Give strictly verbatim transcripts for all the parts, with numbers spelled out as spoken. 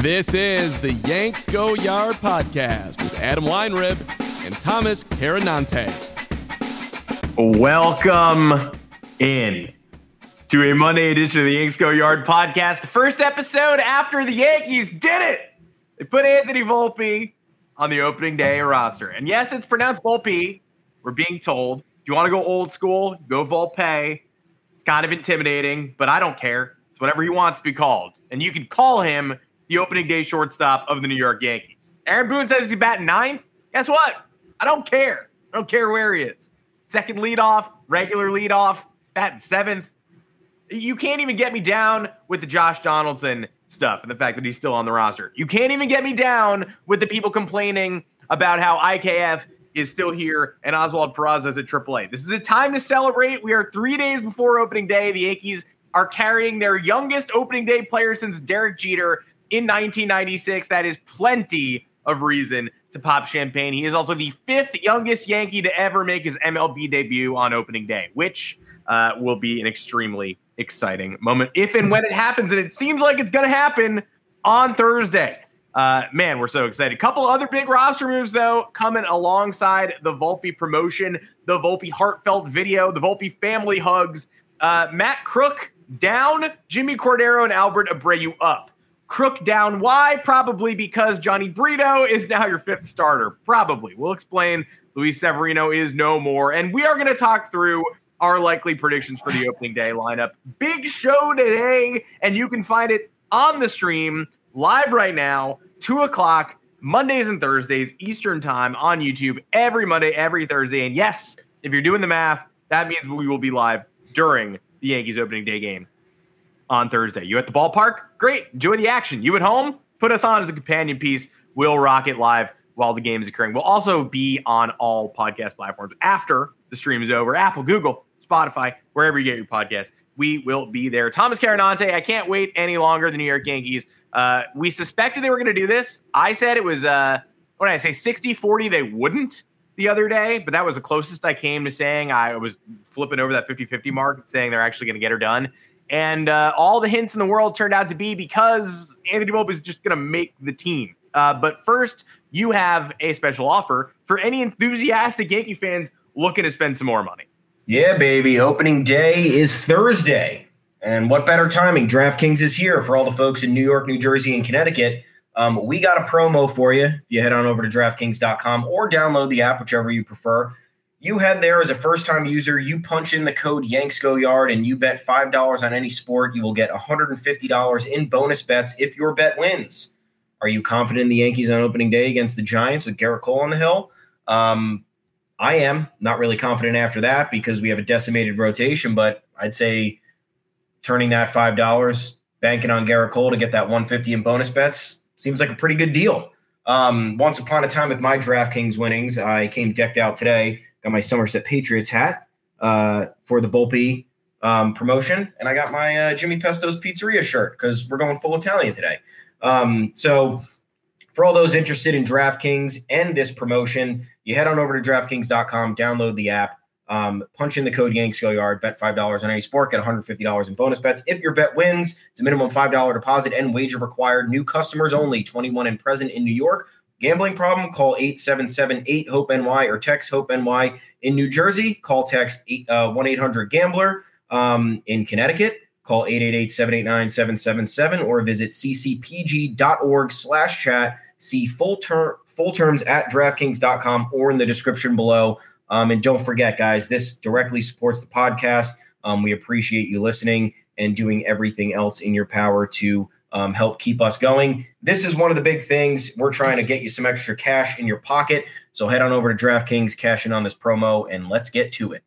This is the Yanks Go Yard podcast with Adam Weinrib and Thomas Carinante. Welcome in to a Monday edition of the Yanks Go Yard podcast. The first episode after the Yankees did it. They put Anthony Volpe on the opening day roster. And yes, it's pronounced Volpe, we're being told. If you want to go old school, go Volpe. It's kind of intimidating, but I don't care. It's whatever he wants to be called. And you can call him the opening day shortstop of the New York Yankees. Aaron Boone says he's batting ninth. Guess what? I don't care. I don't care where he is. Second leadoff, regular leadoff, batting seventh. You can't even get me down with the Josh Donaldson stuff and the fact that he's still on the roster. You can't even get me down with the people complaining about how I K F is still here and Oswald Peraza is at triple A. This is a time to celebrate. We are three days before opening day. The Yankees are carrying their youngest opening day player since Derek Jeter in nineteen ninety-six, that is plenty of reason to pop champagne. He is also the fifth youngest Yankee to ever make his M L B debut on opening day, which uh, will be an extremely exciting moment if and when it happens. And it seems like it's going to happen on Thursday. Uh, man, we're so excited. A couple other big roster moves, though, coming alongside the Volpe promotion, the Volpe heartfelt video, the Volpe family hugs. Uh, Matt Krook down, Jimmy Cordero and Albert Abreu up. Krook down. Why? Probably because Johnny Brito is now your fifth starter. Probably. We'll explain. Luis Severino is no more. And we are going to talk through our likely predictions for the opening day lineup. Big show today. And you can find it on the stream live right now, two o'clock, Mondays and Thursdays, Eastern time on YouTube every Monday, every Thursday. And yes, if you're doing the math, that means we will be live during the Yankees opening day game on Thursday. You at the ballpark? Great. Enjoy the action. You at home? Put us on as a companion piece. We'll rock it live while the game is occurring. We'll also be on all podcast platforms after the stream is over. Apple, Google, Spotify, wherever you get your podcast. We will be there. Thomas Carinante, I can't wait any longer. The New York Yankees. Uh, we suspected they were going to do this. I said it was, uh, what did I say, sixty forty they wouldn't the other day, but that was the closest I came to saying. I was flipping over that fifty-fifty mark and saying they're actually going to get her done. And uh, all the hints in the world turned out to be because Anthony Volpe is just going to make the team. Uh, but first, you have a special offer for any enthusiastic Yankee fans looking to spend some more money. Yeah, baby. Opening day is Thursday. And what better timing? DraftKings is here for all the folks in New York, New Jersey, and Connecticut. Um, we got a promo for you. If you head on over to DraftKings dot com or download the app, whichever you prefer. You head there as a first-time user, you punch in the code YanksGoYard, and you bet five dollars on any sport. You will get one hundred fifty dollars in bonus bets if your bet wins. Are you confident in the Yankees on opening day against the Giants with Garrett Cole on the hill? Um, I am not really confident after that because we have a decimated rotation, but I'd say turning that five dollars, banking on Garrett Cole to get that one hundred fifty dollars in bonus bets seems like a pretty good deal. Um, once upon a time with my DraftKings winnings, I came decked out today. Got my Somerset Patriots hat uh, for the Volpe um, promotion, and I got my uh, Jimmy Pesto's Pizzeria shirt because we're going full Italian today. Um, so for all those interested in DraftKings and this promotion, you head on over to DraftKings dot com, download the app, um, punch in the code Yanks Go Yard, bet five dollars on any sport, get one hundred fifty dollars in bonus bets. If your bet wins, it's a minimum five dollars deposit and wager required. New customers only, twenty-one and present in New York. Gambling problem? Call eight seven seven, eight, HOPE-NY or text HOPE-NY. In New Jersey, call text one eight hundred gambler. Um, in Connecticut, call eight eight eight, seven eight nine, seven seven seven or visit c c p g dot org slash chat. See full, ter- full terms at DraftKings dot com or in the description below. Um, and don't forget, guys, this directly supports the podcast. Um, we appreciate you listening and doing everything else in your power to Um, help keep us going. This is one of the big things. We're trying to get you some extra cash in your pocket. So head on over to DraftKings, cash in on this promo, and let's get to it.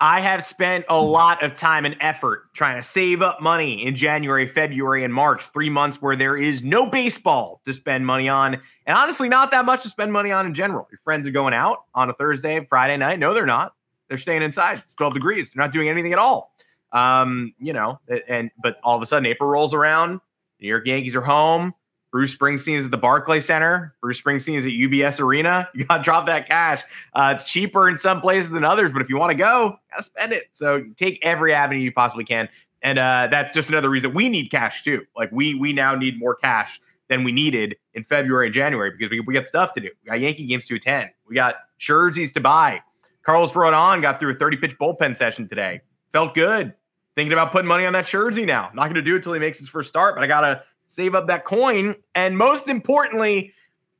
I have spent a lot of time and effort trying to save up money in January, February, and March, three months where there is no baseball to spend money on, and honestly, not that much to spend money on in general. Your friends are going out on a Thursday, Friday night. No, they're not. They're staying inside. It's twelve degrees. They're not doing anything at all. Um, you know, and but all of a sudden, April rolls around. New York Yankees are home. Bruce Springsteen is at the Barclays Center. Bruce Springsteen is at U B S Arena. You got to drop that cash. Uh, it's cheaper in some places than others, but if you want to go, got to spend it. So take every avenue you possibly can. And uh, that's just another reason we need cash too. Like we we now need more cash than we needed in February and January because we, we got stuff to do. We got Yankee games to attend. We got jerseys to buy. Carlos Rodon got through a thirty-pitch bullpen session today. Felt good. Thinking about putting money on that jersey now. Not going to do it till he makes his first start, but I got to save up that coin. And most importantly,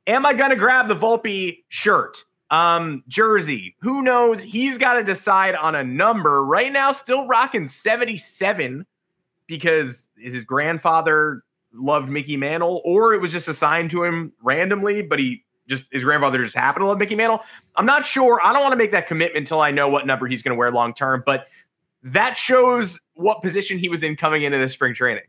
am I going to grab the Volpe shirt, um, jersey? Who knows? He's got to decide on a number. Right now, still rocking seventy-seven because his grandfather loved Mickey Mantle, or it was just assigned to him randomly, but he just his grandfather just happened to love Mickey Mantle. I'm not sure. I don't want to make that commitment until I know what number he's going to wear long term, but that shows what position he was in coming into this spring training.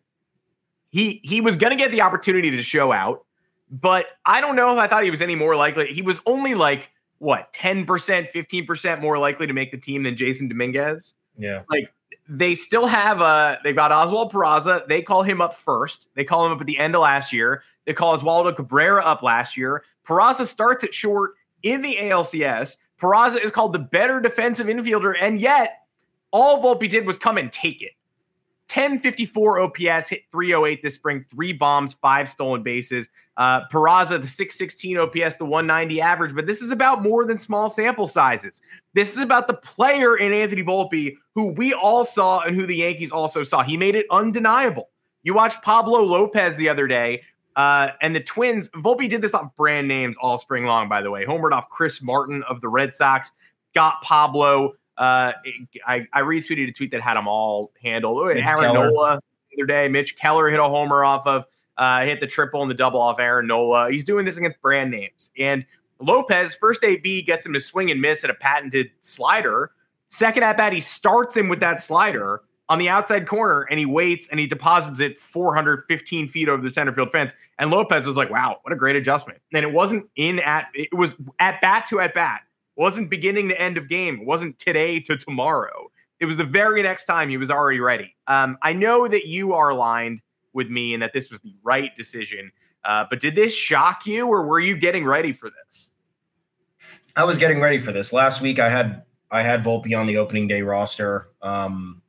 He he was going to get the opportunity to show out, but I don't know if I thought he was any more likely. He was only like, what, ten percent, fifteen percent more likely to make the team than Jason Dominguez? Yeah. Like, they still have a – they've got Oswald Peraza. They call him up first. They call him up at the end of last year. They call Oswaldo Cabrera up last year. Peraza starts at short in the A L C S. Peraza is called the better defensive infielder, and yet – all Volpe did was come and take it. ten fifty-four O P S, hit three oh eight this spring, three bombs, five stolen bases. Uh, Peraza, the six sixteen O P S, the one ninety average. But this is about more than small sample sizes. This is about the player in Anthony Volpe who we all saw and who the Yankees also saw. He made it undeniable. You watched Pablo Lopez the other day uh, and the Twins. Volpe did this on brand names all spring long, by the way. Homered off Chris Martin of the Red Sox, got Pablo. Uh, I, I retweeted a tweet that had them all handled. Aaron Keller. Nola the other day. Mitch Keller hit a homer off of, uh, hit the triple and the double off Aaron Nola. He's doing this against brand names. And Lopez, first A B, gets him to swing and miss at a patented slider. Second at bat, he starts him with that slider on the outside corner, and he waits, and he deposits it four hundred fifteen feet over the center field fence. And Lopez was like, wow, what a great adjustment. And it wasn't in at – it was at bat to at bat. Wasn't beginning to end of game. It wasn't today to tomorrow. It was the very next time he was already ready. Um, I know that you are aligned with me and that this was the right decision, uh, but did this shock you or were you getting ready for this? I was getting ready for this. Last week I had I had Volpe on the opening day roster. Um,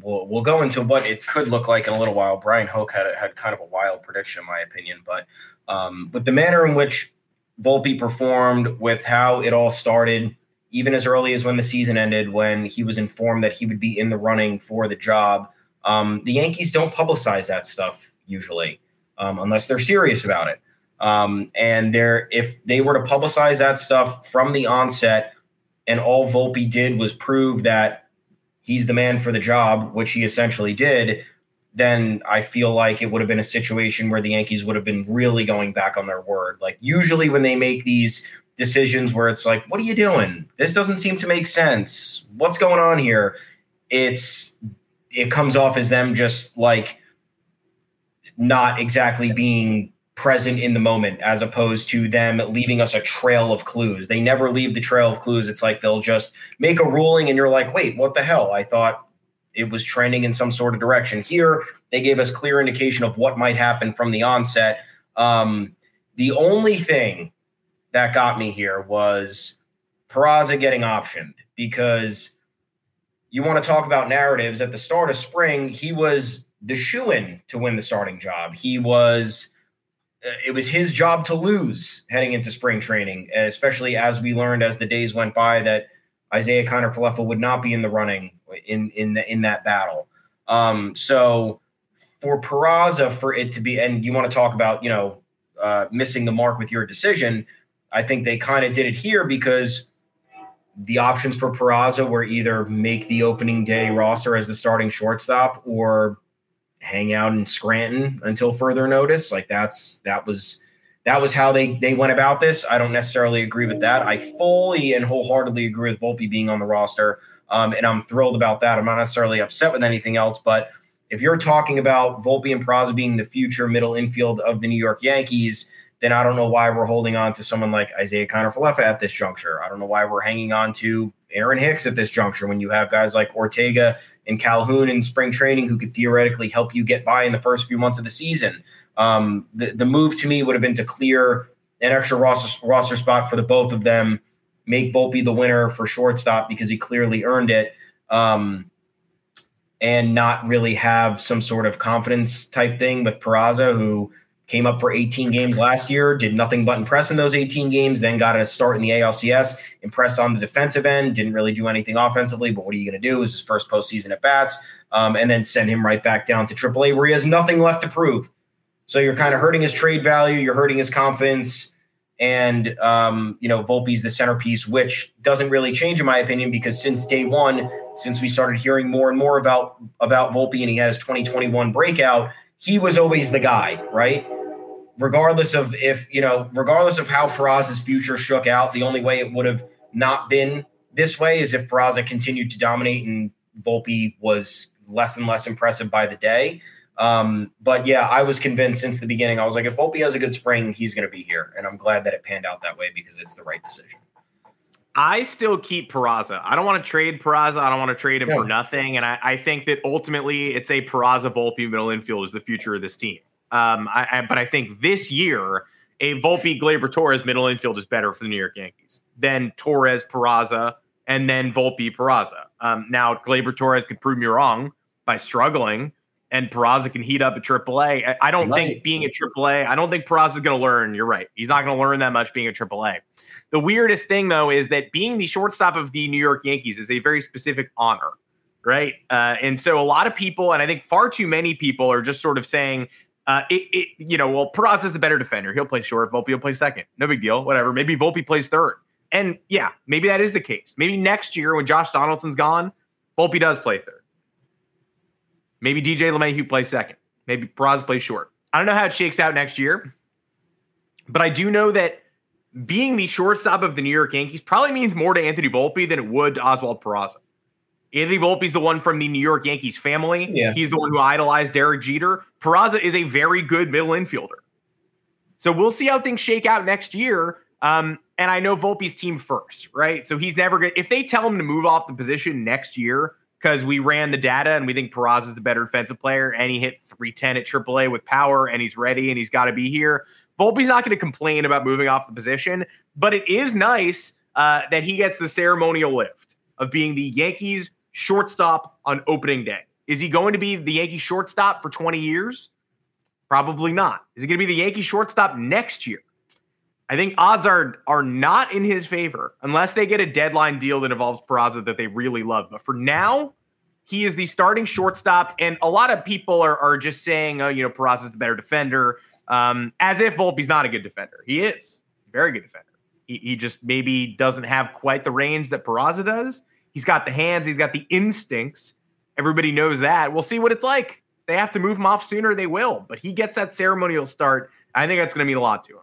we'll, we'll go into what it could look like in a little while. Brian Hoke had, had kind of a wild prediction, in my opinion, but um, with the manner in which Volpe performed, with how it all started, even as early as when the season ended, when he was informed that he would be in the running for the job. Um, the Yankees don't publicize that stuff usually, um, unless they're serious about it. Um, and they're, if they were to publicize that stuff from the onset and all Volpe did was prove that he's the man for the job, which he essentially did, then I feel like it would have been a situation where the Yankees would have been really going back on their word. Like usually when they make these decisions where it's like, what are you doing? This doesn't seem to make sense. What's going on here? It's, it comes off as them just like not exactly being present in the moment as opposed to them leaving us a trail of clues. They never leave the trail of clues. It's like, they'll just make a ruling and you're like, wait, what the hell? I thought it was trending in some sort of direction. Here, they gave us clear indication of what might happen from the onset. Um, the only thing that got me here was Peraza getting optioned, because you want to talk about narratives. At the start of spring, he was the shoo-in to win the starting job. He was – it was his job to lose heading into spring training, especially as we learned as the days went by that Isaiah Kiner-Falefa would not be in the running in in, the, in that battle. Um, so for Peraza, for it to be – and you want to talk about, you know, uh, missing the mark with your decision – I think they kind of did it here, because the options for Peraza were either make the opening day roster as the starting shortstop or hang out in Scranton until further notice. Like that's, that was, that was how they, they went about this. I don't necessarily agree with that. I fully and wholeheartedly agree with Volpe being on the roster. Um, and I'm thrilled about that. I'm not necessarily upset with anything else, but if you're talking about Volpe and Peraza being the future middle infield of the New York Yankees, then I don't know why we're holding on to someone like Isaiah Kiner-Falefa at this juncture. I don't know why we're hanging on to Aaron Hicks at this juncture when you have guys like Ortega and Calhoun in spring training who could theoretically help you get by in the first few months of the season. Um, the, the move to me would have been to clear an extra roster, roster spot for the both of them, make Volpe the winner for shortstop because he clearly earned it, um, and not really have some sort of confidence type thing with Peraza, who – came up for eighteen games last year, did nothing but impress in those eighteen games, then got a start in the A L C S, impressed on the defensive end, didn't really do anything offensively, but what are you going to do? It was his first postseason at bats, um, and then send him right back down to triple A where he has nothing left to prove. So you're kind of hurting his trade value, you're hurting his confidence, and um, you know, Volpe's the centerpiece, which doesn't really change in my opinion, because since day one, since we started hearing more and more about, about Volpe and he had his twenty twenty-one breakout, he was always the guy, right? Regardless of if, you know, regardless of how Peraza's future shook out, the only way it would have not been this way is if Peraza continued to dominate and Volpe was less and less impressive by the day. Um, but yeah, I was convinced since the beginning. I was like, if Volpe has a good spring, he's going to be here. And I'm glad that it panned out that way because it's the right decision. I still keep Peraza. I don't want to trade Peraza. I don't want to trade him yeah. for nothing. And I, I think that ultimately it's a Peraza Volpe middle infield is the future of this team. Um, I, I, but I think this year, a Volpe, Gleyber Torres middle infield is better for the New York Yankees than Torres, Peraza, and then Volpe, Peraza. Um, now, Gleyber Torres could prove me wrong by struggling, and Peraza can heat up at triple A. I, I don't right. think being at triple A, I don't think Peraza is going to learn. You're right. He's not going to learn that much being at triple A. The weirdest thing, though, is that being the shortstop of the New York Yankees is a very specific honor, right? Uh, and so a lot of people, and I think far too many people, are just sort of saying – Uh, it, it, you know, well, Peraza's a better defender. He'll play short. Volpe will play second. No big deal. Whatever. Maybe Volpe plays third. And yeah, maybe that is the case. Maybe next year when Josh Donaldson's gone, Volpe does play third. Maybe D J LeMahieu plays second. Maybe Peraza plays short. I don't know how it shakes out next year, but I do know that being the shortstop of the New York Yankees probably means more to Anthony Volpe than it would to Oswald Peraza. Anthony Volpe's the one from the New York Yankees family. Yeah. He's the one who idolized Derek Jeter. Peraza is a very good middle infielder. So we'll see how things shake out next year. Um, and I know Volpe's team first, right? So he's never going to – if they tell him to move off the position next year because we ran the data and we think Peraza's the better defensive player and he hit three ten at triple A with power and he's ready and he's got to be here, Volpe's not going to complain about moving off the position. But it is nice uh, that he gets the ceremonial lift of being the Yankees' shortstop on opening day. Is he going to be the Yankee shortstop for twenty years? Probably not. Is he going to be the Yankee shortstop next year? I think odds are are not in his favor unless they get a deadline deal that involves Peraza that they really love. But for now, he is the starting shortstop. And a lot of people are, are just saying, oh, you know, Peraza's the better defender, um, as if Volpe's not a good defender. He is a very good defender. He, he just maybe doesn't have quite the range that Peraza does. He's got the hands. He's got the instincts. Everybody knows that. We'll see what it's like. They have to move him off sooner. They will. But he gets that ceremonial start. I think that's going to mean a lot to him.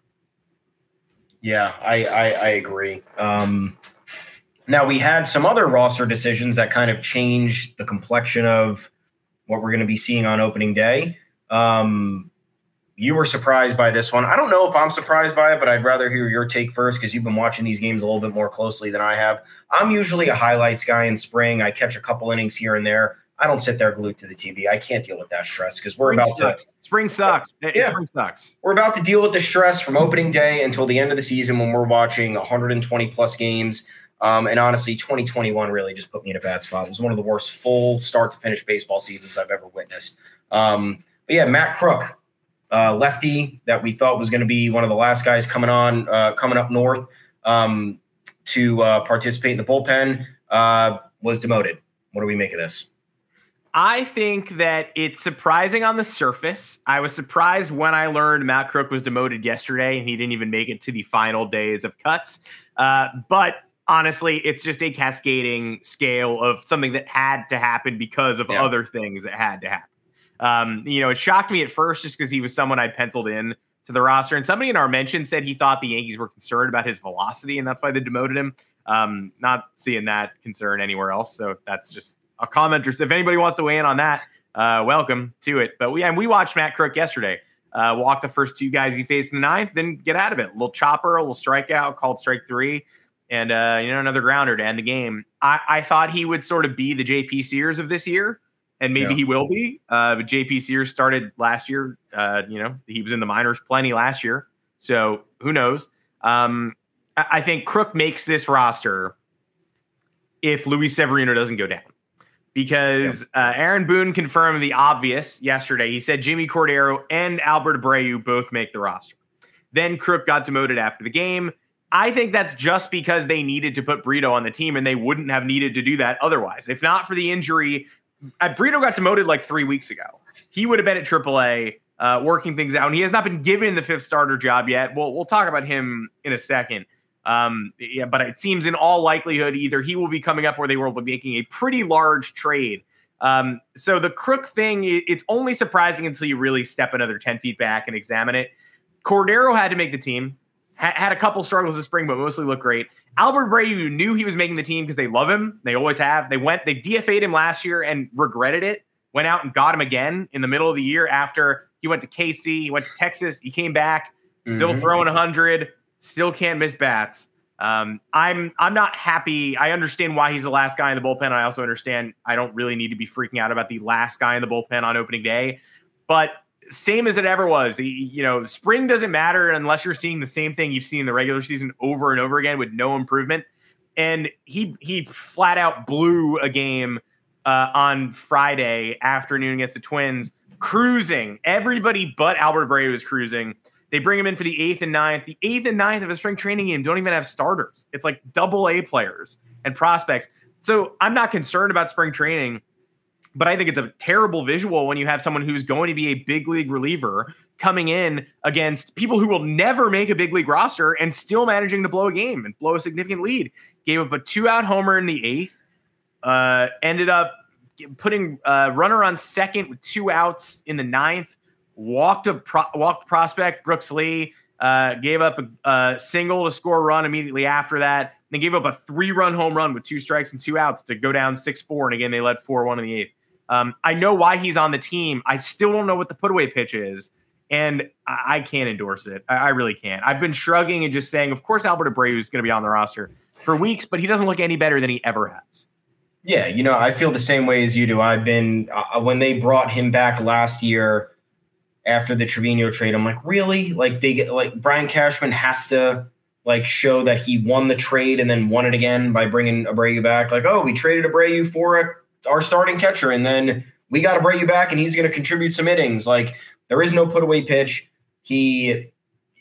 Yeah, I, I, I agree. Um, now, we had some other roster decisions that kind of changed the complexion of what we're going to be seeing on opening day. Um, you were surprised by this one. I don't know if I'm surprised by it, but I'd rather hear your take first because you've been watching these games a little bit more closely than I have. I'm usually a highlights guy in spring. I catch a couple innings here and there. I don't sit there glued to the T V. I can't deal with that stress because we're spring about sucks. to spring sucks. Yeah. Spring sucks. We're about to deal with the stress from opening day until the end of the season when we're watching one hundred twenty plus games. Um, and honestly, twenty twenty-one really just put me in a bad spot. It was one of the worst full start to finish baseball seasons I've ever witnessed. Um, but yeah, Matt Krook, uh, lefty that we thought was going to be one of the last guys coming on, uh, coming up north um, to uh, participate in the bullpen, uh, was demoted. What do we make of this? I think that it's surprising on the surface. I was surprised when I learned Matt Krook was demoted yesterday and he didn't even make it to the final days of cuts. Uh, but honestly, it's just a cascading scale of something that had to happen because of yeah. other things that had to happen. Um, you know, it shocked me at first just because he was someone I penciled in to the roster. And somebody in our mention said he thought the Yankees were concerned about his velocity, and that's why they demoted him. Um, not seeing that concern anywhere else. So that's just a commenter. If anybody wants to weigh in on that, uh, welcome to it. But we and we watched Matt Krook yesterday. Uh, walk the first two guys he faced in the ninth, then get out of it. A little chopper, a little strikeout, called strike three, and uh, you know another grounder to end the game. I, I thought he would sort of be the J P Sears of this year, and maybe yeah. he will be. Uh, but J P Sears started last year. Uh, you know he was in the minors plenty last year, so who knows? Um, I, I think Krook makes this roster if Luis Severino doesn't go down. Because uh, Aaron Boone confirmed the obvious yesterday. He said Jimmy Cordero and Albert Abreu both make the roster. Then Krook got demoted after the game. I think that's just because they needed to put Brito on the team, and they wouldn't have needed to do that otherwise. If not for the injury, uh, Brito got demoted like three weeks ago. He would have been at triple A uh, working things out, and he has not been given the fifth starter job yet. We'll, we'll talk about him in a second. Um, yeah, but it seems in all likelihood, either he will be coming up or they will be making a pretty large trade. Um, so the Krook thing, it's only surprising until you really step another ten feet back and examine it. Cordero had to make the team, ha- had a couple struggles this spring, but mostly looked great. Albert Abreu knew he was making the team because they love him. They always have. They went, they D F A'd him last year and regretted it, went out and got him again in the middle of the year after he went to K C, he went to Texas, he came back, still mm-hmm. throwing one hundred. Still can't miss bats. Um, I'm I'm not happy. I understand why he's the last guy in the bullpen. I also understand I don't really need to be freaking out about the last guy in the bullpen on opening day. But same as it ever was. The, you know, spring doesn't matter unless you're seeing the same thing you've seen in the regular season over and over again with no improvement. And he he flat out blew a game uh, on Friday afternoon against the Twins, cruising. Everybody but Albert Abreu was cruising. They bring him in for the eighth and ninth. The eighth and ninth of a spring training game don't even have starters. It's like double A players and prospects. So I'm not concerned about spring training, but I think it's a terrible visual when you have someone who's going to be a big league reliever coming in against people who will never make a big league roster and still managing to blow a game and blow a significant lead. Gave up a two-out homer in the eighth. Uh, ended up putting a runner on second with two outs in the ninth. Walked a pro- walked prospect Brooks Lee, uh, gave up a, a single to score a run immediately after that. Then gave up a three-run home run with two strikes and two outs to go down six four. And again, they led four one in the eighth. Um, I know why he's on the team. I still don't know what the put-away pitch is, and I, I can't endorse it. I-, I really can't. I've been shrugging and just saying, of course, Albert Abreu is going to be on the roster for weeks, but he doesn't look any better than he ever has. Yeah, you know, I feel the same way as you do. I've been uh, – when they brought him back last year – after the Trevino trade, I'm like, really? Like they get like Brian Cashman has to like show that he won the trade and then won it again by bringing Abreu back. Like, oh, we traded Abreu for a, our starting catcher, and then we got Abreu back, and he's going to contribute some innings. Like there is no put away pitch. He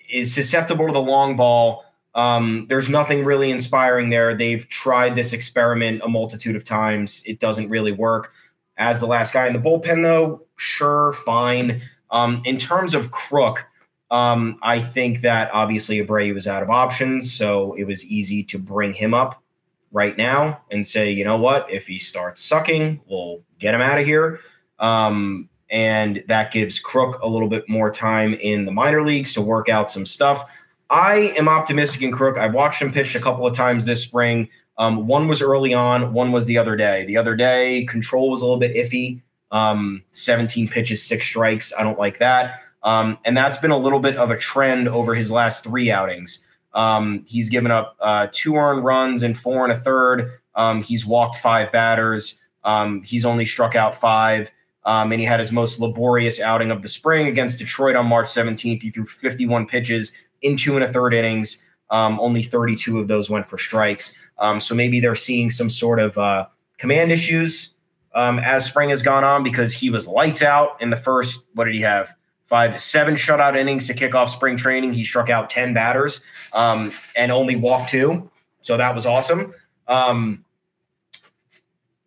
is susceptible to the long ball. Um, there's nothing really inspiring there. They've tried this experiment a multitude of times. It doesn't really work. As the last guy in the bullpen, though, sure, fine. Um, in terms of Krook, um, I think that obviously Abreu was out of options, so it was easy to bring him up right now and say, you know what, if he starts sucking, we'll get him out of here. Um, and that gives Krook a little bit more time in the minor leagues to work out some stuff. I am optimistic in Krook. I've watched him pitch a couple of times this spring. Um, one was early on, one was the other day. The other day, control was a little bit iffy. Um, seventeen pitches, six strikes. I don't like that. Um, and that's been a little bit of a trend over his last three outings. Um, he's given up uh, two earned runs and four and a third. Um, he's walked five batters. Um, he's only struck out five, um, and he had his most laborious outing of the spring against Detroit on March seventeenth. He threw fifty-one pitches in two and a third innings. Um, only thirty-two of those went for strikes. Um, so maybe they're seeing some sort of uh, command issues um, as spring has gone on, because he was lights out in the first, what did he have? Five to seven shutout innings to kick off spring training. He struck out ten batters um, and only walked two. So that was awesome. Um,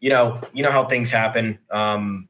you know, you know how things happen. Um,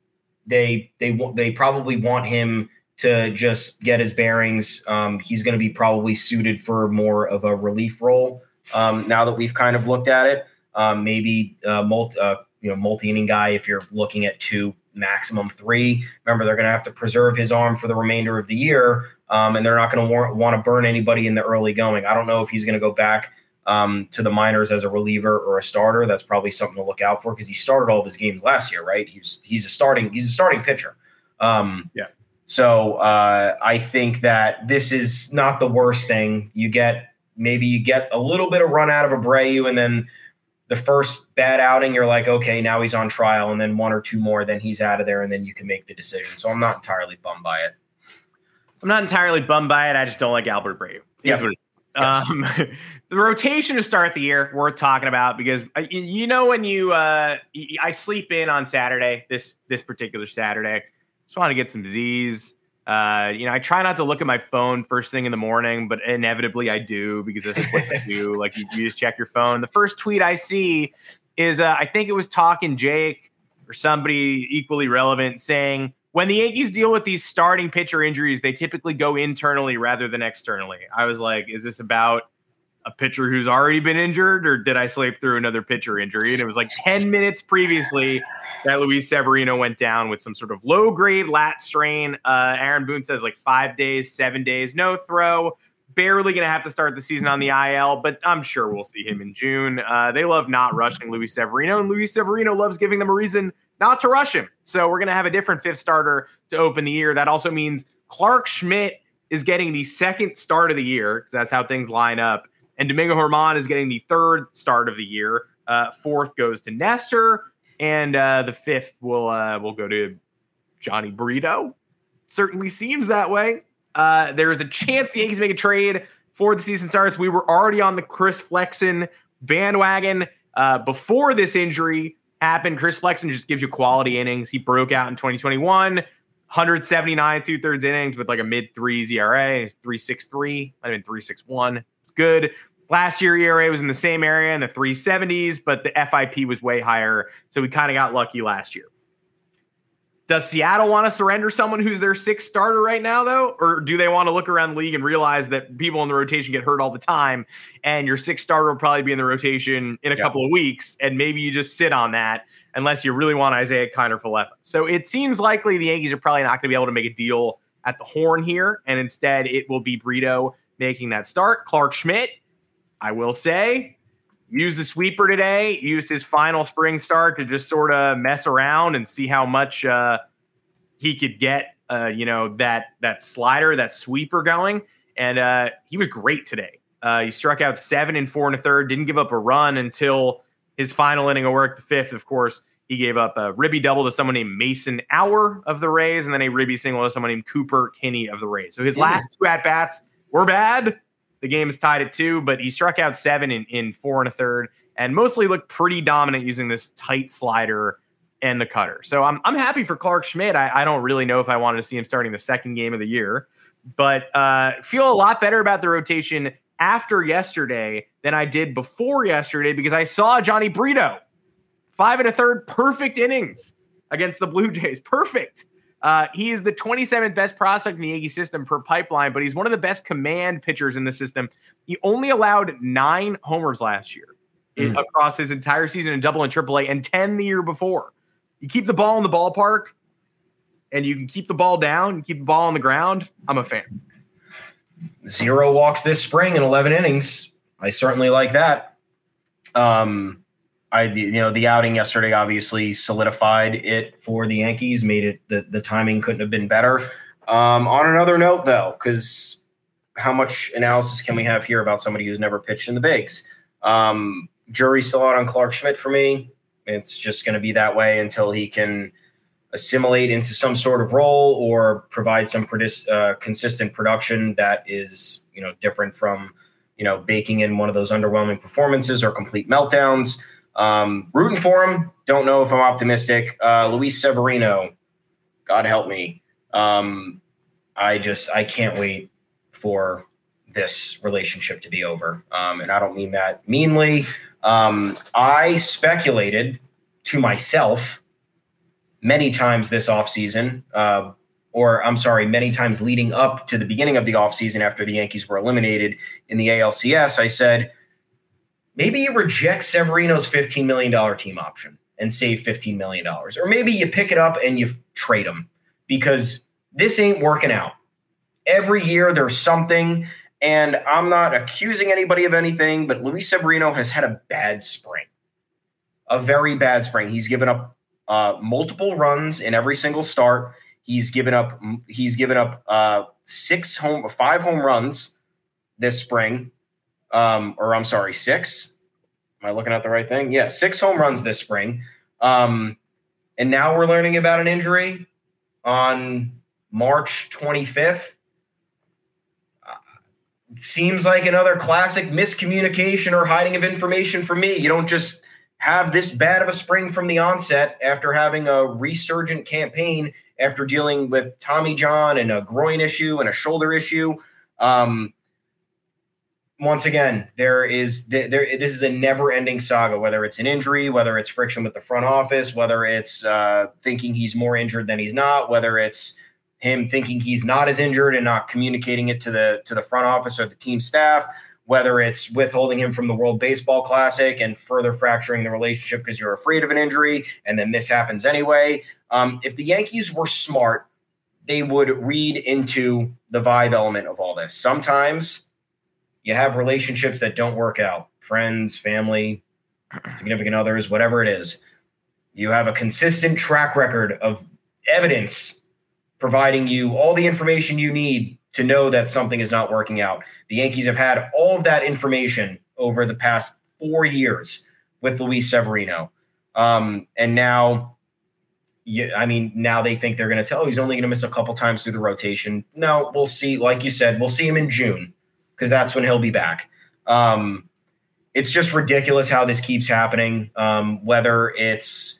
they they they probably want him to just get his bearings. Um, he's going to be probably suited for more of a relief role. Um, now that we've kind of looked at it, um, maybe uh, multi uh, you know multi-inning guy if you're looking at two. Maximum three. Remember, they're going to have to preserve his arm for the remainder of the year, um, and they're not going to wa- want to burn anybody in the early going. I don't know if he's going to go back um, to the minors as a reliever or a starter. That's probably something to look out for, because he started all of his games last year, right? He's he's a starting he's a starting pitcher. Um, yeah. So uh, I think that this is not the worst thing. You get maybe you get a little bit of run out of Abreu, and then the first bad outing, you're like, okay, now he's on trial, and then one or two more, then he's out of there, and then you can make the decision. So I'm not entirely bummed by it. I'm not entirely bummed by it. I just don't like Albert Abreu. Yeah. Um, yes. The rotation to start the year, worth talking about, because you know when you uh, – I sleep in on Saturday, this this particular Saturday. Just want to get some Z's. Uh, you know, I try not to look at my phone first thing in the morning, but inevitably I do, because this is what I do. Like, you, you just check your phone. The first tweet I see is, uh, I think it was Talkin' Jake or somebody equally relevant, saying, when the Yankees deal with these starting pitcher injuries, they typically go internally rather than externally. I was like, is this about a pitcher who's already been injured, or did I sleep through another pitcher injury? And it was like ten minutes previously that Luis Severino went down with some sort of low-grade lat strain. Uh, Aaron Boone says like five days, seven days, no throw. Barely going to have to start the season on the I L, but I'm sure we'll see him in June. Uh, they love not rushing Luis Severino, and Luis Severino loves giving them a reason not to rush him. So we're going to have a different fifth starter to open the year. That also means Clark Schmidt is getting the second start of the year, because that's how things line up. And Domingo Germán is getting the third start of the year. Uh, fourth goes to Nestor. And uh, the fifth will uh, will go to Johnny Brito. Certainly seems that way. Uh, there is a chance the Yankees make a trade before the season starts. We were already on the Chris Flexen bandwagon uh, before this injury happened. Chris Flexen just gives you quality innings. He broke out in twenty twenty-one, one seventy-nine two-thirds innings with like a mid-threes E R A, three sixty-three, I mean three sixty-one. It's good. Last year, E R A was in the same area in the three seventies, but the F I P was way higher, so we kind of got lucky last year. Does Seattle want to surrender someone who's their sixth starter right now, though? Or do they want to look around the league and realize that people in the rotation get hurt all the time, and your sixth starter will probably be in the rotation in a yeah. couple of weeks, and maybe you just sit on that unless you really want Isaiah Kiner-Falefa? So it seems likely the Yankees are probably not going to be able to make a deal at the horn here, and instead it will be Brito making that start. Clark Schmidt, I will say, use the sweeper today, used his final spring start to just sort of mess around and see how much uh, he could get, uh, you know, that that slider, that sweeper going. And uh, he was great today. Uh, he struck out seven and four and a third, didn't give up a run until his final inning of work, the fifth. Of course, he gave up a ribby double to someone named Mason Auer of the Rays, and then a ribby single to someone named Cooper Kinney of the Rays. So his yeah. last two at-bats were bad. The game is tied at two, but he struck out seven in, in four and a third and mostly looked pretty dominant using this tight slider and the cutter. So I'm I'm happy for Clark Schmidt. I, I don't really know if I wanted to see him starting the second game of the year, but uh, feel a lot better about the rotation after yesterday than I did before yesterday, because I saw Johnny Brito, five and a third, perfect innings against the Blue Jays. Perfect. Uh, he is the twenty-seventh best prospect in the Yankee system per pipeline, but he's one of the best command pitchers in the system. He only allowed nine homers last year mm. in, across his entire season in double and triple A, and ten the year before. You keep the ball in the ballpark, and you can keep the ball down, you keep the ball on the ground. I'm a fan. Zero walks this spring in eleven innings. I certainly like that. Um, I, you know, the outing yesterday obviously solidified it for the Yankees, made it the, the timing couldn't have been better. Um, on another note, though, because how much analysis can we have here about somebody who's never pitched in the bigs? Um, jury's still out on Clark Schmidt for me. It's just going to be that way until he can assimilate into some sort of role or provide some uh, consistent production that is, you know, different from, you know, baking in one of those underwhelming performances or complete meltdowns. Um, rooting for him. Don't know if I'm optimistic. Uh, Luis Severino, God help me. Um, I just, I can't wait for this relationship to be over. Um, and I don't mean that meanly. Um, I speculated to myself many times this offseason, uh, or I'm sorry, many times leading up to the beginning of the offseason after the Yankees were eliminated in the A L C S, I said, maybe you reject Severino's fifteen million dollars team option and save fifteen million dollars. Or maybe you pick it up and you trade him because this ain't working out. Every year there's something, and I'm not accusing anybody of anything, but Luis Severino has had a bad spring, a very bad spring. He's given up uh, multiple runs in every single start. He's given up. He's given up uh, six home, five home runs this spring. Um, or I'm sorry, six. Am I looking at the right thing? Yeah, six home runs this spring. Um, and now we're learning about an injury on March twenty-fifth. Uh, it seems like another classic miscommunication or hiding of information for me. You don't just have this bad of a spring from the onset after having a resurgent campaign after dealing with Tommy John and a groin issue and a shoulder issue. Um, Once again, there is there. This is a never-ending saga. Whether it's an injury, whether it's friction with the front office, whether it's uh, thinking he's more injured than he's not, whether it's him thinking he's not as injured and not communicating it to the to the front office or the team staff, whether it's withholding him from the World Baseball Classic and further fracturing the relationship because you're afraid of an injury, and then this happens anyway. Um, if the Yankees were smart, they would read into the vibe element of all this. Sometimes you have relationships that don't work out, friends, family, significant others, whatever it is. You have a consistent track record of evidence providing you all the information you need to know that something is not working out. The Yankees have had all of that information over the past four years with Luis Severino. Um, and now, you, I mean, now they think they're going to tell, oh, he's only going to miss a couple times through the rotation. No, we'll see. Like you said, we'll see him in June, because that's when he'll be back. Um, it's just ridiculous how this keeps happening, um, whether it's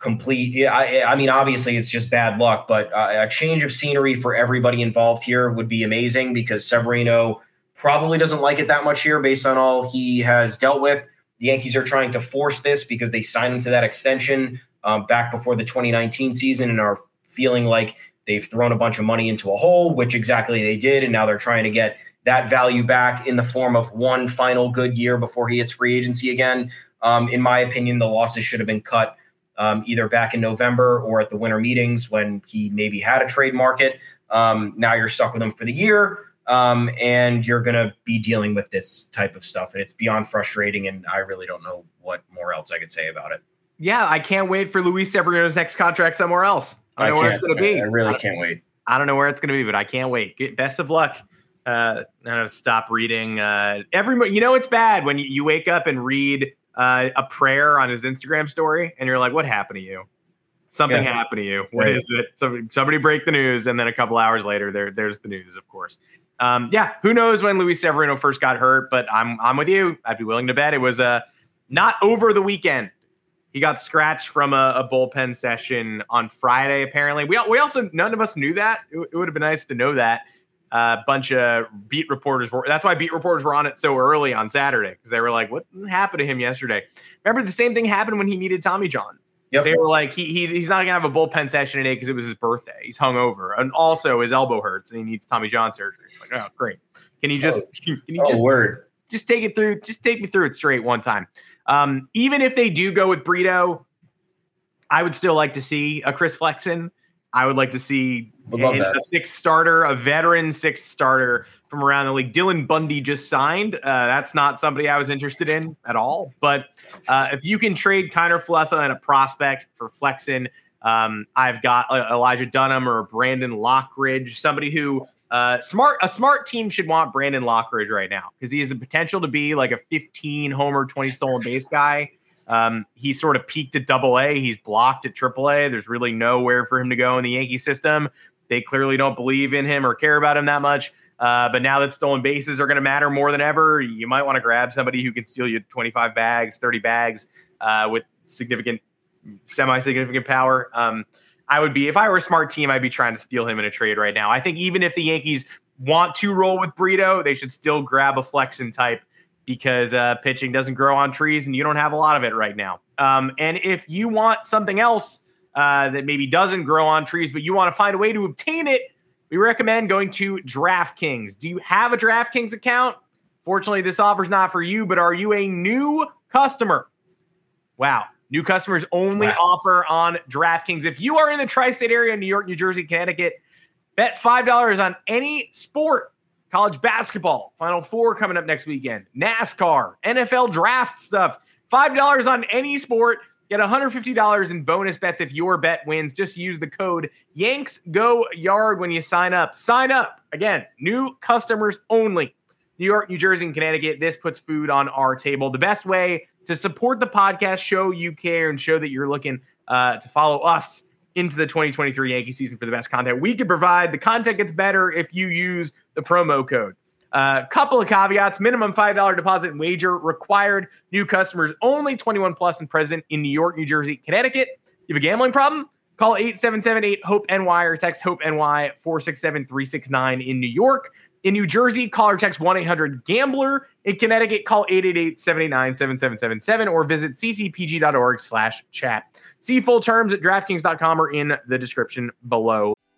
complete. I, I mean, obviously, it's just bad luck, but uh, a change of scenery for everybody involved here would be amazing because Severino probably doesn't like it that much here based on all he has dealt with. The Yankees are trying to force this because they signed him to that extension um, back before the twenty nineteen season and are feeling like they've thrown a bunch of money into a hole, which exactly they did, and now they're trying to get that value back in the form of one final good year before he hits free agency again. Um, in my opinion, the losses should have been cut um, either back in November or at the winter meetings when he maybe had a trade market. Um, now you're stuck with him for the year um, and you're going to be dealing with this type of stuff. And it's beyond frustrating. And I really don't know what more else I could say about it. Yeah. I can't wait for Luis Severino's next contract somewhere else. I don't I know where it's going to be. I really I can't wait. I don't know where it's going to be, but I can't wait. Get, best of luck. Uh, I'm gonna stop reading. Uh, every you know it's bad when you, you wake up and read uh, a prayer on his Instagram story, and you're like, "What happened to you? Something yeah. happened to you. What right. is it? Somebody, somebody break the news!" And then a couple hours later, there there's the news, of course. Um, yeah, who knows when Luis Severino first got hurt? But I'm I'm with you. I'd be willing to bet it was uh, not over the weekend. He got scratched from a, a bullpen session on Friday. Apparently, we we also none of us knew that. It, it would have been nice to know that. A uh, bunch of beat reporters were, that's why beat reporters were on it so early on Saturday, because they were like, what happened to him yesterday? Remember, the same thing happened when he needed Tommy John. Yep. They were like, he, he he's not going to have a bullpen session today because it was his birthday. He's hungover. And also his elbow hurts and he needs Tommy John surgery. It's like, oh, great. Can you just, oh, can you oh, just, word. just take it through? Just take me through it straight one time. Um, even if they do go with Brito, I would still like to see a Chris Flexen. I would like to see a sixth starter, a veteran sixth starter from around the league. Dylan Bundy just signed. Uh, that's not somebody I was interested in at all. But uh, if you can trade Kiner-Falefa and a prospect for Flexen, um, I've got uh, Elijah Dunham or Brandon Lockridge, somebody who uh, smart a smart team should want Brandon Lockridge right now because he has the potential to be like a fifteen homer, twenty stolen base guy. Um, he sort of peaked at double A. He's blocked at triple A. There's really nowhere for him to go in the Yankee system. They clearly don't believe in him or care about him that much. Uh, but now that stolen bases are going to matter more than ever, you might want to grab somebody who can steal you twenty-five bags, thirty bags uh, with significant, semi-significant power. Um, I would be, if I were a smart team, I'd be trying to steal him in a trade right now. I think even if the Yankees want to roll with Brito, they should still grab a Flexen type, because uh, pitching doesn't grow on trees and you don't have a lot of it right now. Um, and if you want something else uh, that maybe doesn't grow on trees, but you want to find a way to obtain it, we recommend going to DraftKings. Do you have a DraftKings account? Fortunately, this offer's not for you, but are you a new customer? Wow. New customers only wow. offer on DraftKings. If you are in the tri-state area, New York, New Jersey, Connecticut, bet five dollars on any sport. College basketball, Final Four coming up next weekend, NASCAR, N F L draft stuff, five dollars on any sport. Get one hundred fifty dollars in bonus bets if your bet wins. Just use the code Yanks Go Yard when you sign up. Sign up. Again, new customers only. New York, New Jersey, and Connecticut, this puts food on our table. The best way to support the podcast, show you care, and show that you're looking uh, to follow us into the twenty twenty-three Yankee season for the best content we can provide. The content gets better if you use the promo code. A uh, couple of caveats. Minimum five dollars deposit and wager required. New customers only, twenty-one plus and present in New York, New Jersey, Connecticut. You have a gambling problem? Call eight seven seven, eight, HOPE-NY or text HOPE-NY four six seven, three six nine in New York. In New Jersey, call or text one eight hundred GAMBLER. In Connecticut, call eight eight eight, seven eight nine, seven seven seven seven or visit ccpg.org slash chat. See full terms at DraftKings dot com or in the description below.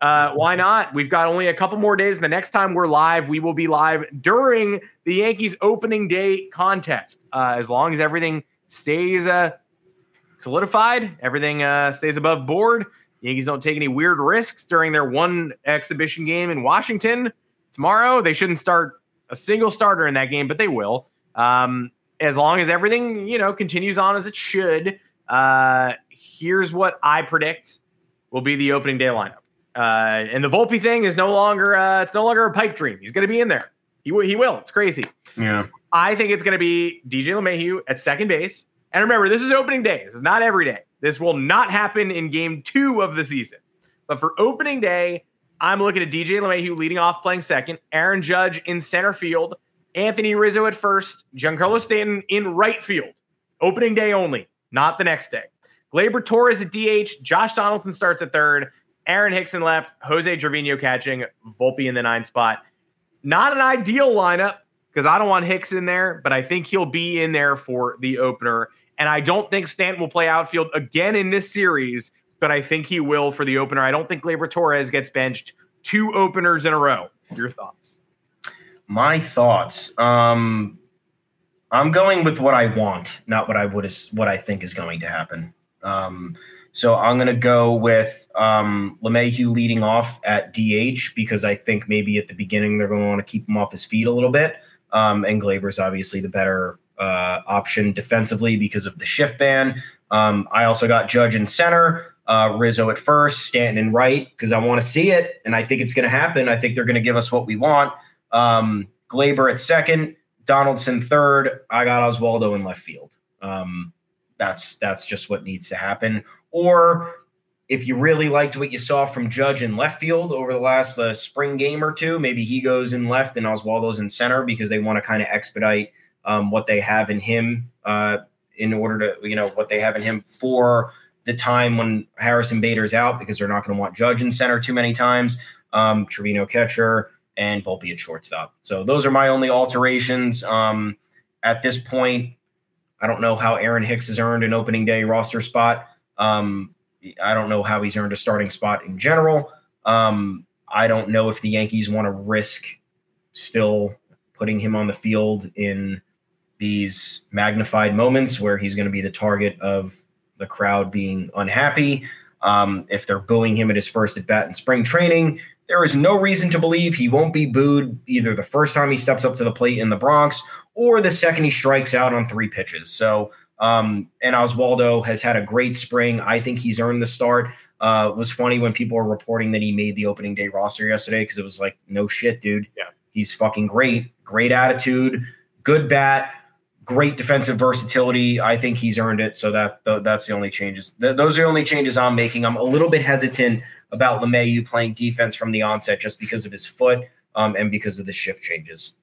Uh, why not? We've got only a couple more days. The next time we're live, we will be live during the Yankees opening day contest. Uh, as long as everything stays uh, solidified, everything uh, stays above board, Yankees don't take any weird risks during their one exhibition game in Washington tomorrow. They shouldn't start a single starter in that game, but they will. Um, as long as everything, you know, continues on as it should, uh, here's what I predict will be the opening day lineup. Uh, and the Volpe thing is no longer, uh, it's no longer a pipe dream. He's going to be in there. He will, he will. It's crazy. Yeah. I think it's going to be D J LeMahieu at second base. And remember, this is opening day. This is not every day. This will not happen in game two of the season, but for opening day, I'm looking at D J LeMahieu leading off, playing second, Aaron Judge in center field, Anthony Rizzo at first, Giancarlo Stanton in right field, opening day only, not the next day. Gleyber Torres at D H, Josh Donaldson starts at third, Aaron Hicks in left, Jose Trevino catching, Volpe in the nine spot. Not an ideal lineup because I don't want Hicks in there, but I think he'll be in there for the opener. And I don't think Stanton will play outfield again in this series, but I think he will for the opener. I don't think Gleyber Torres gets benched two openers in a row. Your thoughts? My thoughts. Um, I'm going with what I want, not what I would what I think is going to happen. Um So I'm going to go with um, LeMahieu leading off at D H because I think maybe at the beginning they're going to want to keep him off his feet a little bit. Um, and Gleyber's obviously the better uh, option defensively because of the shift ban. Um, I also got Judge in center, uh, Rizzo at first, Stanton in right because I want to see it. And I think it's going to happen. I think they're going to give us what we want. Um, Gleyber at second, Donaldson third. I got Oswaldo in left field. Um, that's that's just what needs to happen. Or if you really liked what you saw from Judge in left field over the last uh, spring game or two, maybe he goes in left and Oswaldo's in center because they want to kind of expedite um, what they have in him uh, in order to, you know, what they have in him for the time when Harrison Bader's out because they're not going to want Judge in center too many times. Um, Trevino catcher and Volpe at shortstop. So those are my only alterations. Um, at this point. I don't know how Aaron Hicks has earned an opening day roster spot. Um, I don't know how he's earned a starting spot in general. Um, I don't know if the Yankees want to risk still putting him on the field in these magnified moments where he's going to be the target of the crowd being unhappy. Um, if they're booing him at his first at bat in spring training, there is no reason to believe he won't be booed either the first time he steps up to the plate in the Bronx or the second he strikes out on three pitches. So, um, and Oswaldo has had a great spring. I think he's earned the start. Uh, it was funny when people were reporting that he made the opening day roster yesterday, because it was like, no shit, dude. Yeah. He's fucking great. Great attitude, good bat, great defensive versatility. I think he's earned it. So that that's the only changes. Th- those are the only changes I'm making. I'm a little bit hesitant about LeMahieu playing defense from the onset just because of his foot um, and because of the shift changes.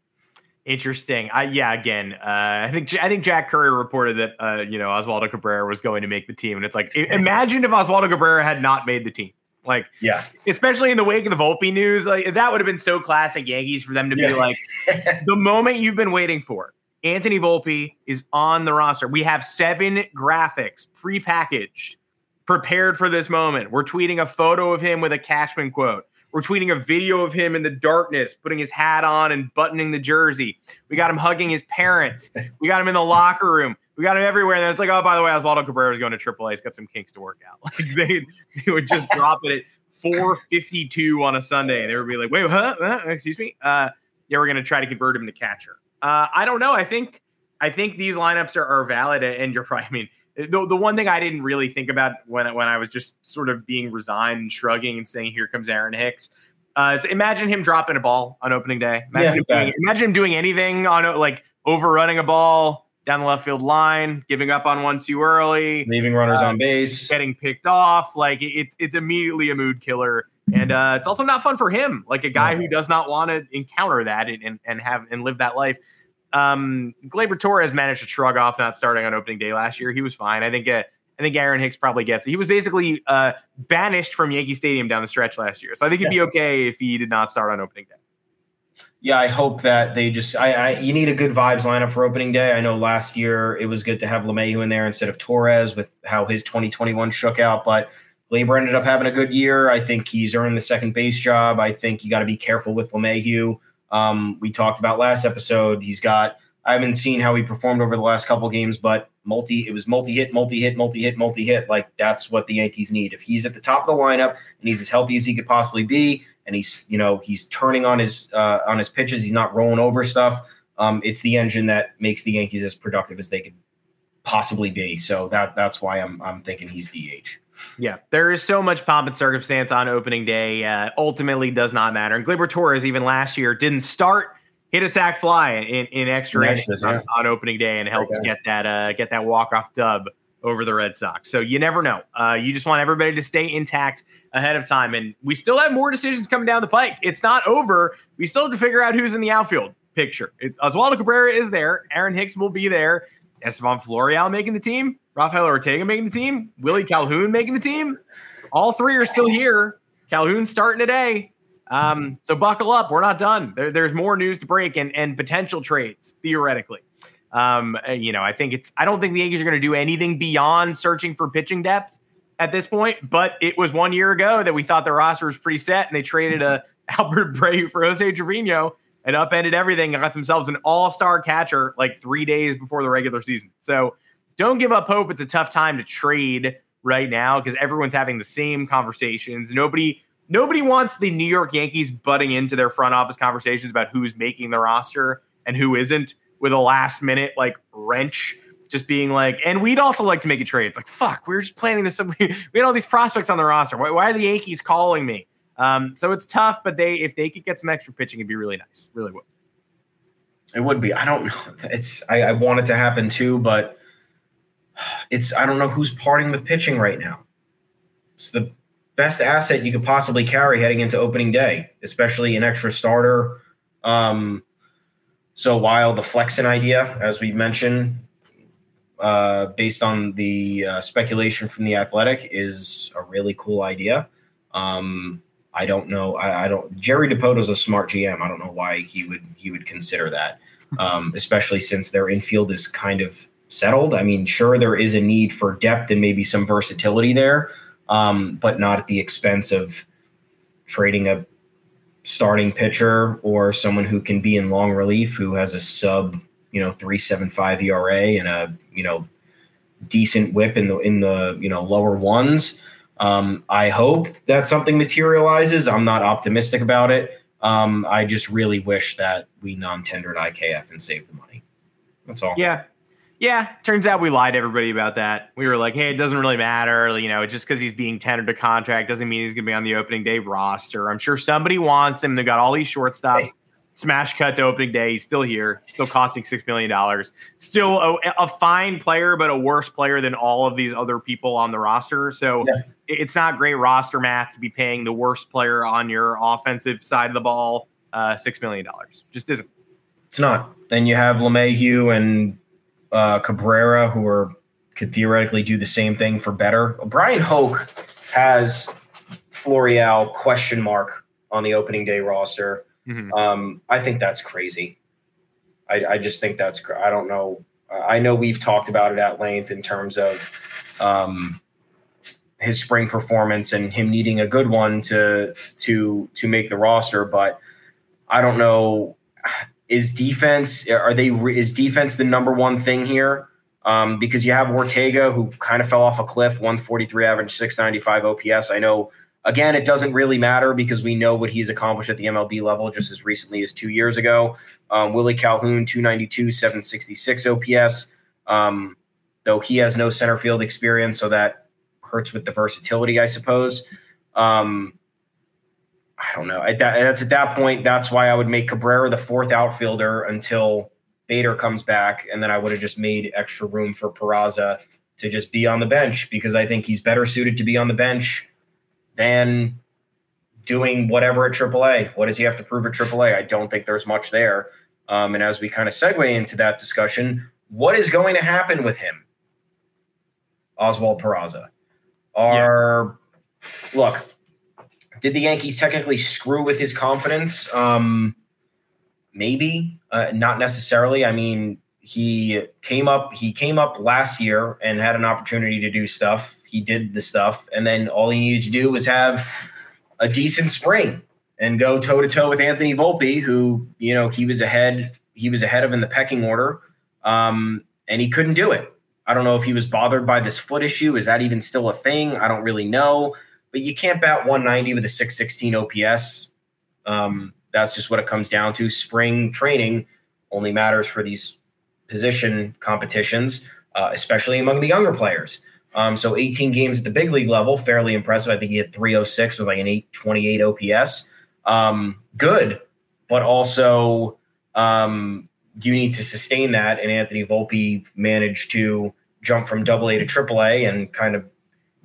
Interesting. I, yeah, again, uh, I think I think Jack Curry reported that uh, you know Oswaldo Cabrera was going to make the team, and it's like, imagine if Oswaldo Cabrera had not made the team. Like, yeah, especially in the wake of the Volpe news, like that would have been so classic Yankees for them to yeah. be like, the moment you've been waiting for. Anthony Volpe is on the roster. We have seven graphics prepackaged, prepared for this moment. We're tweeting a photo of him with a Cashman quote. We're tweeting a video of him in the darkness, putting his hat on and buttoning the jersey. We got him hugging his parents. We got him in the locker room. We got him everywhere. And then it's like, oh, by the way, Oswaldo Cabrera is going to Triple A. He's got some kinks to work out. Like they, they would just drop it at four fifty-two on a Sunday. And they would be like, wait, huh? huh? Excuse me? Uh, yeah, we're going to try to convert him to catcher. Uh, I don't know. I think I think these lineups are, are valid. And you're probably, I mean, the, the one thing I didn't really think about when, when I was just sort of being resigned and shrugging and saying, here comes Aaron Hicks. Uh, so imagine him dropping a ball on opening day. Imagine, yeah, him, doing, imagine him doing anything on, like, overrunning a ball down the left field line, giving up on one too early, leaving runners uh, on base, getting picked off. Like it, it's immediately a mood killer. And uh, it's also not fun for him, like a guy who does not want to encounter that and, and, and have and live that life. Um, Gleyber Torres managed to shrug off not starting on opening day last year. He was fine. I think uh, I think Aaron Hicks probably gets it. He was basically uh, banished from Yankee Stadium down the stretch last year. So I think he'd be okay if he did not start on opening day. Yeah, I hope that they just – I, I you need a good vibes lineup for opening day. I know last year it was good to have LeMahieu in there instead of Torres with how his twenty twenty-one shook out, but Gleyber ended up having a good year. I think he's earned the second base job. I think you got to be careful with LeMahieu. Um, we talked about last episode. He's got – I haven't seen how he performed over the last couple games, but multi it was multi-hit, multi-hit, multi-hit, multi-hit. Like, that's what the Yankees need. If he's at the top of the lineup and he's as healthy as he could possibly be, and he's, you know, he's turning on his uh, on his pitches. He's not rolling over stuff. Um, it's the engine that makes the Yankees as productive as they could possibly be. So that that's why I'm I'm thinking he's D H. Yeah, there is so much pomp and circumstance on opening day. Uh, ultimately, does not matter. And Gleyber Torres, even last year, didn't start. Hit a sac fly in in extra innings nice, on, yeah. on opening day and helped okay. get that uh, get that walk off dub over the Red Sox. So you never know. Uh, you just want everybody to stay intact ahead of time. And we still have more decisions coming down the pike. It's not over. We still have to figure out who's in the outfield picture. It, Oswaldo Cabrera is there. Aaron Hicks will be there. Estevan Florial making the team. Rafael Ortega making the team. Willie Calhoun making the team. All three are still here. Calhoun's starting today. Um, so buckle up. We're not done. There, there's more news to break and, and potential trades, theoretically. Um, you know, I think it's, I don't think the Yankees are going to do anything beyond searching for pitching depth at this point, but it was one year ago that we thought the roster was pretty set and they traded a Albert Abreu for Jose Trevino and upended everything and got themselves an all-star catcher like three days before the regular season. So don't give up hope. It's a tough time to trade right now because everyone's having the same conversations. Nobody, nobody wants the New York Yankees butting into their front office conversations about who's making the roster and who isn't, with a last minute like wrench, just being like, and we'd also like to make a trade. It's like, fuck, we were just planning this. We had all these prospects on the roster. Why, why are the Yankees calling me? Um, so it's tough, but they, if they could get some extra pitching, it'd be really nice. Really would. It would be. I don't know. It's, I, I want it to happen too, but it's, I don't know who's parting with pitching right now. It's the best asset you could possibly carry heading into opening day, especially an extra starter. Um, So while the Flexen idea, as we've mentioned, uh, based on the uh, speculation from The Athletic, is a really cool idea, um, I don't know. I, I don't. Jerry DiPoto's a smart G M. I don't know why he would he would consider that. um, especially since their infield is kind of settled. I mean, sure, there is a need for depth and maybe some versatility there, um, but not at the expense of trading a starting pitcher or someone who can be in long relief, who has a sub, you know, three seventy-five E R A and a, you know, decent whip in the, in the, you know, lower ones. Um, I hope that something materializes. I'm not optimistic about it. Um, I just really wish that we non-tendered I K F and saved the money. That's all. Yeah. Yeah. Turns out we lied to everybody about that. We were like, hey, it doesn't really matter. You know, just because he's being tendered a contract doesn't mean he's going to be on the opening day roster. I'm sure somebody wants him. They've got all these shortstops. Hey. Smash cut to opening day. He's still here. Still costing six million dollars. Still a, a fine player, but a worse player than all of these other people on the roster. So yeah. It's not great roster math to be paying the worst player on your offensive side of the ball uh, six million dollars. Just isn't. It's not. Then you have LeMahieu and uh, Cabrera, who are could theoretically do the same thing for better. Brian Hoke has Florial question mark on the opening day roster. Mm-hmm. Um, I think that's crazy. I, I just think that's, I don't know. I know we've talked about it at length in terms of um, his spring performance and him needing a good one to, to, to make the roster. But I don't know, is defense, are they, is defense the number one thing here? Um, because you have Ortega, who kind of fell off a cliff, one forty-three average, six ninety-five O P S. I know, again, it doesn't really matter because we know what he's accomplished at the M L B level just as recently as two years ago. Um, Willie Calhoun, two ninety-two, seven sixty-six O P S, um, though he has no center field experience, so that hurts with the versatility, I suppose. Um, I don't know. At that, that's at that point, that's why I would make Cabrera the fourth outfielder until Bader comes back, and then I would have just made extra room for Peraza to just be on the bench because I think he's better suited to be on the bench than doing whatever at triple A. What does he have to prove at triple A? I don't think there's much there. Um, and as we kind of segue into that discussion, what is going to happen with him? Oswald Peraza. Are, yeah. Look, did the Yankees technically screw with his confidence? Um, maybe, uh, not necessarily. I mean, he came up, he came up last year and had an opportunity to do stuff. He did the stuff, and then all he needed to do was have a decent spring and go toe to toe with Anthony Volpe, who, you know, he was ahead, he was ahead of in the pecking order. Um, and he couldn't do it. I don't know if he was bothered by this foot issue. Is that even still a thing? I don't really know, but you can't bat one ninety with a six sixteen O P S. Um, that's just what it comes down to. Spring training only matters for these position competitions, uh, especially among the younger players. Um, so eighteen games at the big league level, fairly impressive. I think he hit three oh six with like an eight twenty-eight O P S. Um, good, but also um, you need to sustain that. And Anthony Volpe managed to jump from double A to triple A and kind of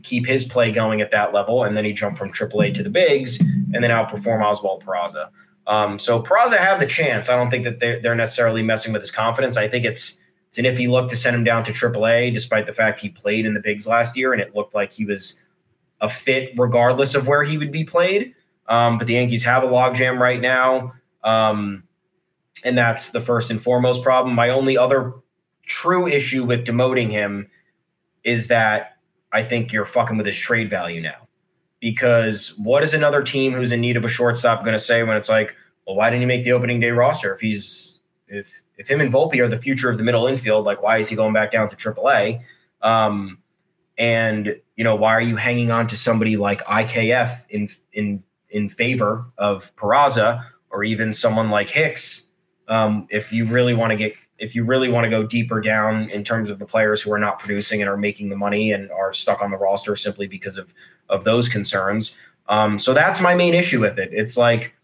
keep his play going at that level. And then he jumped from triple A to the bigs and then outperform Oswald Peraza. Um, so Peraza had the chance. I don't think that they're, they're necessarily messing with his confidence. I think it's, It's an iffy look to send him down to triple A, despite the fact he played in the bigs last year, and it looked like he was a fit regardless of where he would be played. Um, but the Yankees have a logjam right now, um, and that's the first and foremost problem. My only other true issue with demoting him is that I think you're fucking with his trade value now. Because what is another team who's in need of a shortstop going to say when it's like, well, why didn't he make the opening day roster if he's – if – If him and Volpe are the future of the middle infield, like, why is he going back down to triple A? Um, and, you know, why are you hanging on to somebody like I K F in in in favor of Peraza or even someone like Hicks? Um, if you really want to get if you really want to go deeper down in terms of the players who are not producing and are making the money and are stuck on the roster simply because of of those concerns. Um, so that's my main issue with it. It's like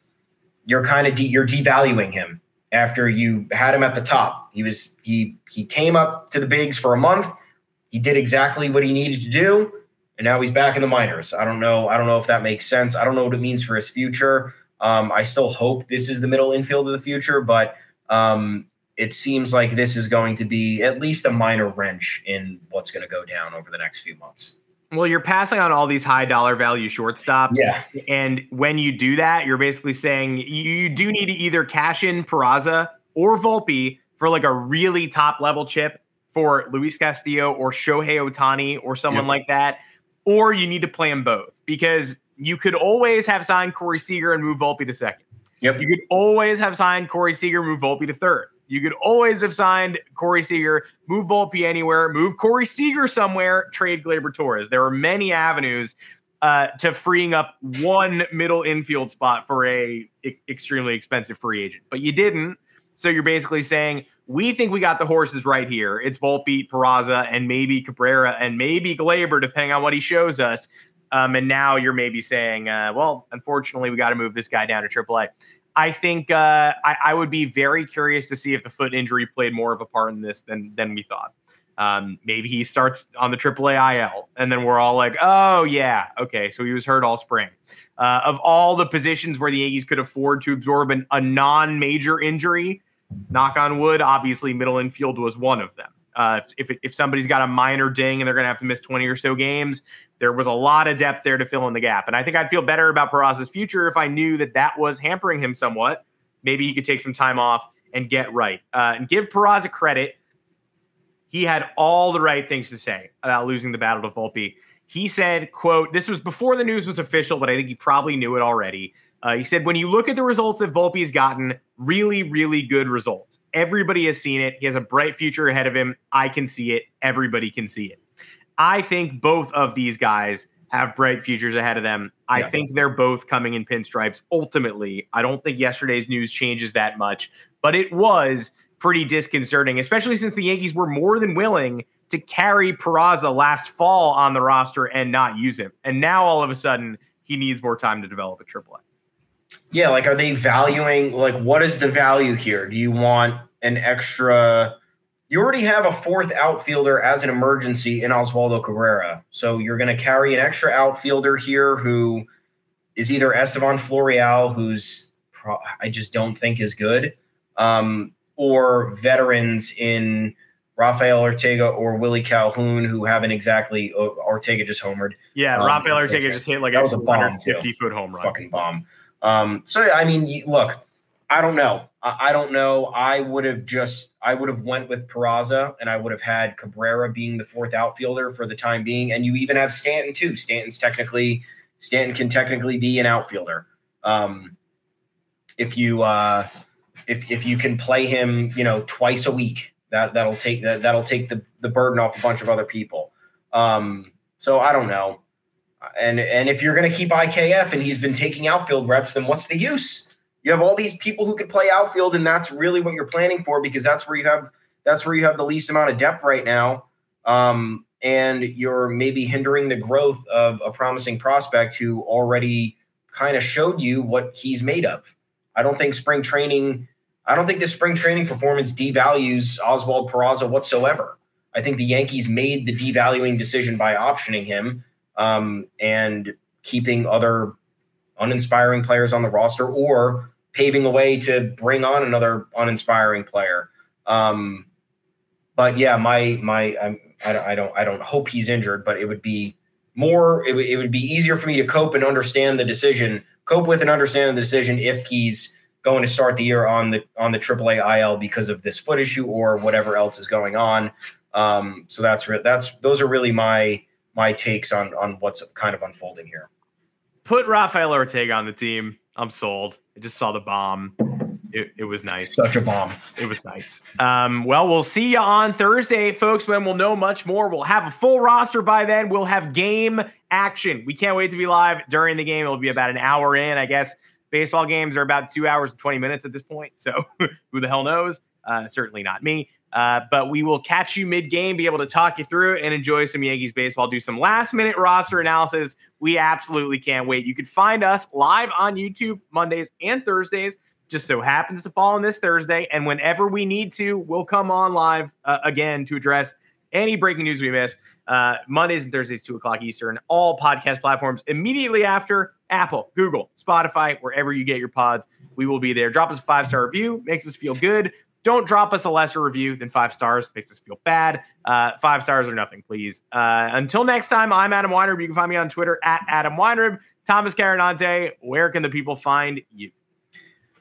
you're kind of de- you're devaluing him. After you had him at the top, he was he he came up to the bigs for a month. He did exactly what he needed to do, and now he's back in the minors. I don't know. I don't know if that makes sense. I don't know what it means for his future. Um, I still hope this is the middle infield of the future, but um, it seems like this is going to be at least a minor wrench in what's going to go down over the next few months. Well, you're passing on all these high dollar value shortstops. Yeah. And when you do that, you're basically saying you, you do need to either cash in Peraza or Volpe for like a really top level chip for Luis Castillo or Shohei Ohtani or someone yep. like that, or you need to play them both because you could always have signed Corey Seager and move Volpe to second. Yep. You could always have signed Corey Seager, move Volpe to third. You could always have signed Corey Seager, move Volpe anywhere, move Corey Seager somewhere, trade Gleyber Torres. There are many avenues uh, to freeing up one middle infield spot for a e- extremely expensive free agent, but you didn't. So you're basically saying, we think we got the horses right here. It's Volpe, Peraza, and maybe Cabrera, and maybe Gleyber, depending on what he shows us. Um, and now you're maybe saying, uh, well, unfortunately, we got to move this guy down to triple A. I think uh, I, I would be very curious to see if the foot injury played more of a part in this than than we thought. Um, maybe he starts on the triple A I L, and then we're all like, oh, yeah, okay, so he was hurt all spring. Uh, of all the positions where the Yankees could afford to absorb an, a non-major injury, knock on wood, obviously middle infield was one of them. Uh, if if somebody's got a minor ding and they're going to have to miss twenty or so games, there was a lot of depth there to fill in the gap. And I think I'd feel better about Peraza's future if I knew that that was hampering him somewhat. Maybe he could take some time off and get right. Uh, and give Peraza credit. He had all the right things to say about losing the battle to Volpe. He said, quote, this was before the news was official, but I think he probably knew it already. Uh, he said, when you look at the results that Volpe's gotten, really, really good results. Everybody has seen it. He has a bright future ahead of him. I can see it. Everybody can see it. I think both of these guys have bright futures ahead of them. I yeah. think they're both coming in pinstripes. Ultimately, I don't think yesterday's news changes that much, but it was pretty disconcerting, especially since the Yankees were more than willing to carry Peraza last fall on the roster and not use him. And now all of a sudden he needs more time to develop at triple A. Yeah, like, are they valuing, like, what is the value here? Do you want an extra? You already have a fourth outfielder as an emergency in Oswaldo Cabrera. So you're going to carry an extra outfielder here who is either Estevan Florial, who's pro- I just don't think is good, um, or veterans in Rafael Ortega or Willie Calhoun, who haven't exactly – Ortega just homered. Yeah, um, Rafael Ortega just hit, like, a one hundred fifty-foot home run. Fucking bomb. Um, so, I mean, look, I don't know. I, I don't know. I would have just, I would have went with Peraza, and I would have had Cabrera being the fourth outfielder for the time being. And you even have Stanton too. Stanton's technically, Stanton can technically be an outfielder. Um, if you, uh, if, if you can play him, you know, twice a week, that that'll take that, that'll take the, the burden off a bunch of other people. Um, so I don't know. And and if you're going to keep I K F and he's been taking outfield reps, then what's the use? You have all these people who could play outfield, and that's really what you're planning for, because that's where you have that's where you have the least amount of depth right now. Um, and you're maybe hindering the growth of a promising prospect who already kind of showed you what he's made of. I don't think spring training – I don't think this spring training performance devalues Oswald Peraza whatsoever. I think the Yankees made the devaluing decision by optioning him. Um, and keeping other uninspiring players on the roster, or paving the way to bring on another uninspiring player. Um, but yeah, my my I'm, I don't I don't I don't hope he's injured, but it would be more it, w- it would be easier for me to cope and understand the decision, cope with and understand the decision if he's going to start the year on the on the triple A I L because of this foot issue or whatever else is going on. Um, so that's re- that's those are really my. my takes on, on what's kind of unfolding here. Put Rafael Ortega on the team. I'm sold. I just saw the bomb. It, it was nice. Such a bomb. It was nice. Um, well, we'll see you on Thursday, folks, when we'll know much more. We'll have a full roster by then. We'll have game action. We can't wait to be live during the game. It'll be about an hour in, I guess. Baseball games are about two hours and twenty minutes at this point. So who the hell knows? Uh, certainly not me. Uh, but we will catch you mid-game, be able to talk you through it, and enjoy some Yankees baseball, do some last-minute roster analysis. We absolutely can't wait. You can find us live on YouTube Mondays and Thursdays. Just so happens to fall on this Thursday. And whenever we need to, we'll come on live uh, again to address any breaking news we missed. Uh, Mondays and Thursdays, two o'clock Eastern, all podcast platforms immediately after. Apple, Google, Spotify, wherever you get your pods, we will be there. Drop us a five-star review. Makes us feel good. Don't drop us a lesser review than five stars. Makes us feel bad. Uh, five stars or nothing, please. Uh, until next time, I'm Adam Weinrib. You can find me on Twitter at Adam Weinrib. Thomas Carinante, where can the people find you?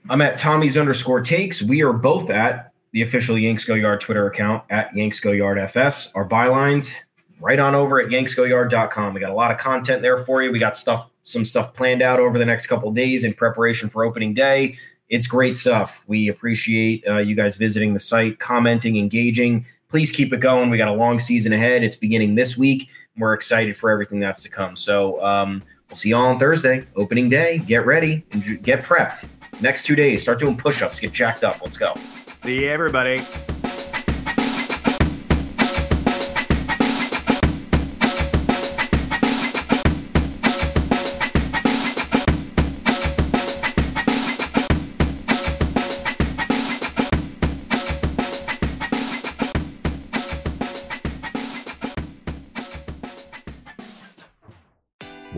I'm at Tommy's underscore takes. We are both at the official Yanks Go Yard Twitter account at Yanks Go Yard F S. Our bylines right on over at yanks go yard dot com. We got a lot of content there for you. We got stuff, some stuff planned out over the next couple of days in preparation for opening day. It's great stuff. We appreciate uh, you guys visiting the site, commenting, engaging. Please keep it going. We got a long season ahead. It's beginning this week. We're excited for everything that's to come. So um, we'll see you all on Thursday, opening day. Get ready and get prepped. Next two days, start doing push-ups. Get jacked up. Let's go. See you, everybody.